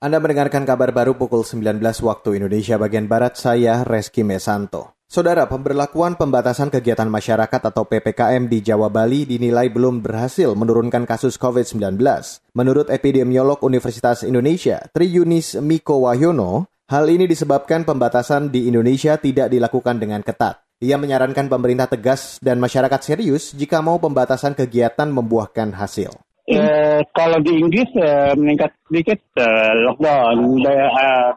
Anda mendengarkan kabar baru pukul 19 waktu Indonesia bagian Barat, saya Reski Mesanto. Saudara, pemberlakuan pembatasan kegiatan masyarakat atau PPKM di Jawa Bali dinilai belum berhasil menurunkan kasus COVID-19. Menurut epidemiolog Universitas Indonesia, Tri Yunis Miko Wahyono, hal ini disebabkan pembatasan di Indonesia tidak dilakukan dengan ketat. Ia menyarankan pemerintah tegas dan masyarakat serius jika mau pembatasan kegiatan membuahkan hasil. Kalau di Inggris meningkat sedikit lockdown,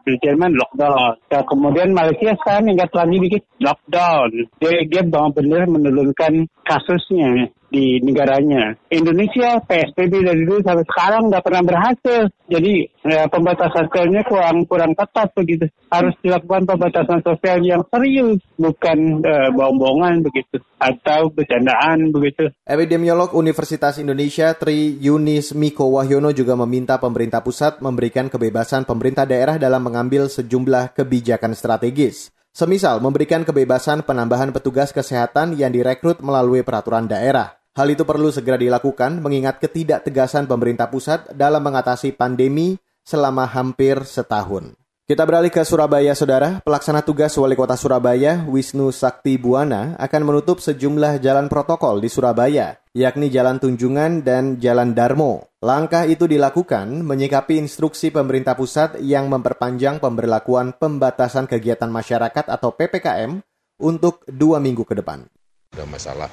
di Jerman lockdown, kemudian Malaysia sekarang meningkat lagi sedikit lockdown. Dia benar-benar menurunkan kasusnya di negaranya. Indonesia PSBB dari dulu sampai sekarang nggak pernah berhasil. Jadi pembatasan sosialnya kurang ketat begitu. Harus dilakukan pembatasan sosial yang serius, bukan bohong-bohongan begitu atau bercandaan begitu. Epidemiolog Universitas Indonesia Tri Yunis Miko Wahyono juga meminta pemerintah pusat memberikan kebebasan pemerintah daerah dalam mengambil sejumlah kebijakan strategis. Semisal memberikan kebebasan penambahan petugas kesehatan yang direkrut melalui peraturan daerah. Hal itu perlu segera dilakukan mengingat ketidaktegasan pemerintah pusat dalam mengatasi pandemi selama hampir setahun. Kita beralih ke Surabaya, Saudara. Pelaksana tugas Wali Kota Surabaya, Wisnu Sakti Buana, akan menutup sejumlah jalan protokol di Surabaya, yakni Jalan Tunjungan dan Jalan Darmo. Langkah itu dilakukan menyikapi instruksi pemerintah pusat yang memperpanjang pemberlakuan pembatasan kegiatan masyarakat atau PPKM untuk 2 minggu ke depan. Ada masalah,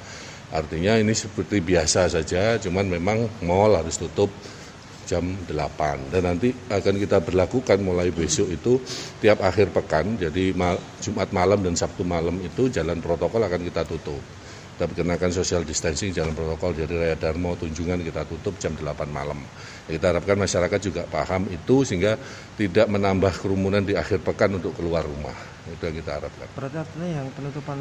artinya ini seperti biasa saja, cuman memang mal harus tutup jam 8. Dan nanti akan kita berlakukan mulai besok itu tiap akhir pekan, jadi Jumat malam dan Sabtu malam itu jalan protokol akan kita tutup. Kita berkenakan social distancing, jalan protokol dari Raya Darmo, Tunjungan kita tutup jam 8 malam. Kita harapkan masyarakat juga paham itu sehingga tidak menambah kerumunan di akhir pekan untuk keluar rumah. Itu yang kita harapkan. Berarti yang penutupan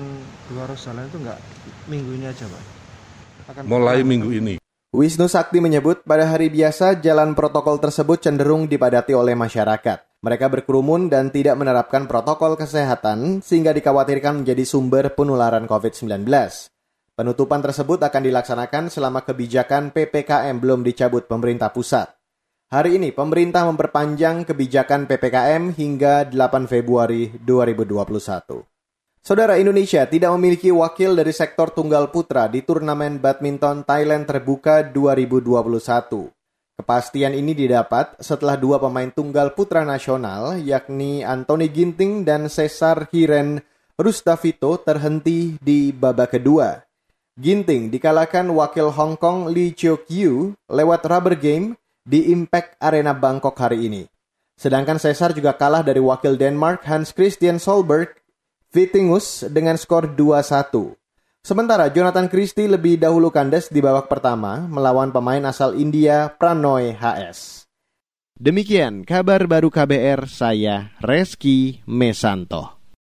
keluar jalan itu enggak minggu ini aja, Pak? Mulai minggu ini. Wisnu Sakti menyebut pada hari biasa jalan protokol tersebut cenderung dipadati oleh masyarakat. Mereka berkerumun dan tidak menerapkan protokol kesehatan sehingga dikhawatirkan menjadi sumber penularan COVID-19. Penutupan tersebut akan dilaksanakan selama kebijakan PPKM belum dicabut pemerintah pusat. Hari ini pemerintah memperpanjang kebijakan PPKM hingga 8 Februari 2021. Saudara, Indonesia tidak memiliki wakil dari sektor tunggal putra di turnamen badminton Thailand terbuka 2021. Kepastian ini didapat setelah 2 pemain tunggal putra nasional yakni Anthony Ginting dan Cesar Hiren Rustavito terhenti di babak kedua. Ginting dikalahkan wakil Hong Kong Lee Chok Yew lewat rubber game di Impact Arena Bangkok hari ini. Sedangkan Cesar juga kalah dari wakil Denmark Hans Christian Solberg Vittinghus dengan skor 2-1. Sementara Jonathan Christie lebih dahulu kandas di babak pertama melawan pemain asal India Pranoy HS. Demikian kabar baru KBR, saya Reski Mesanto.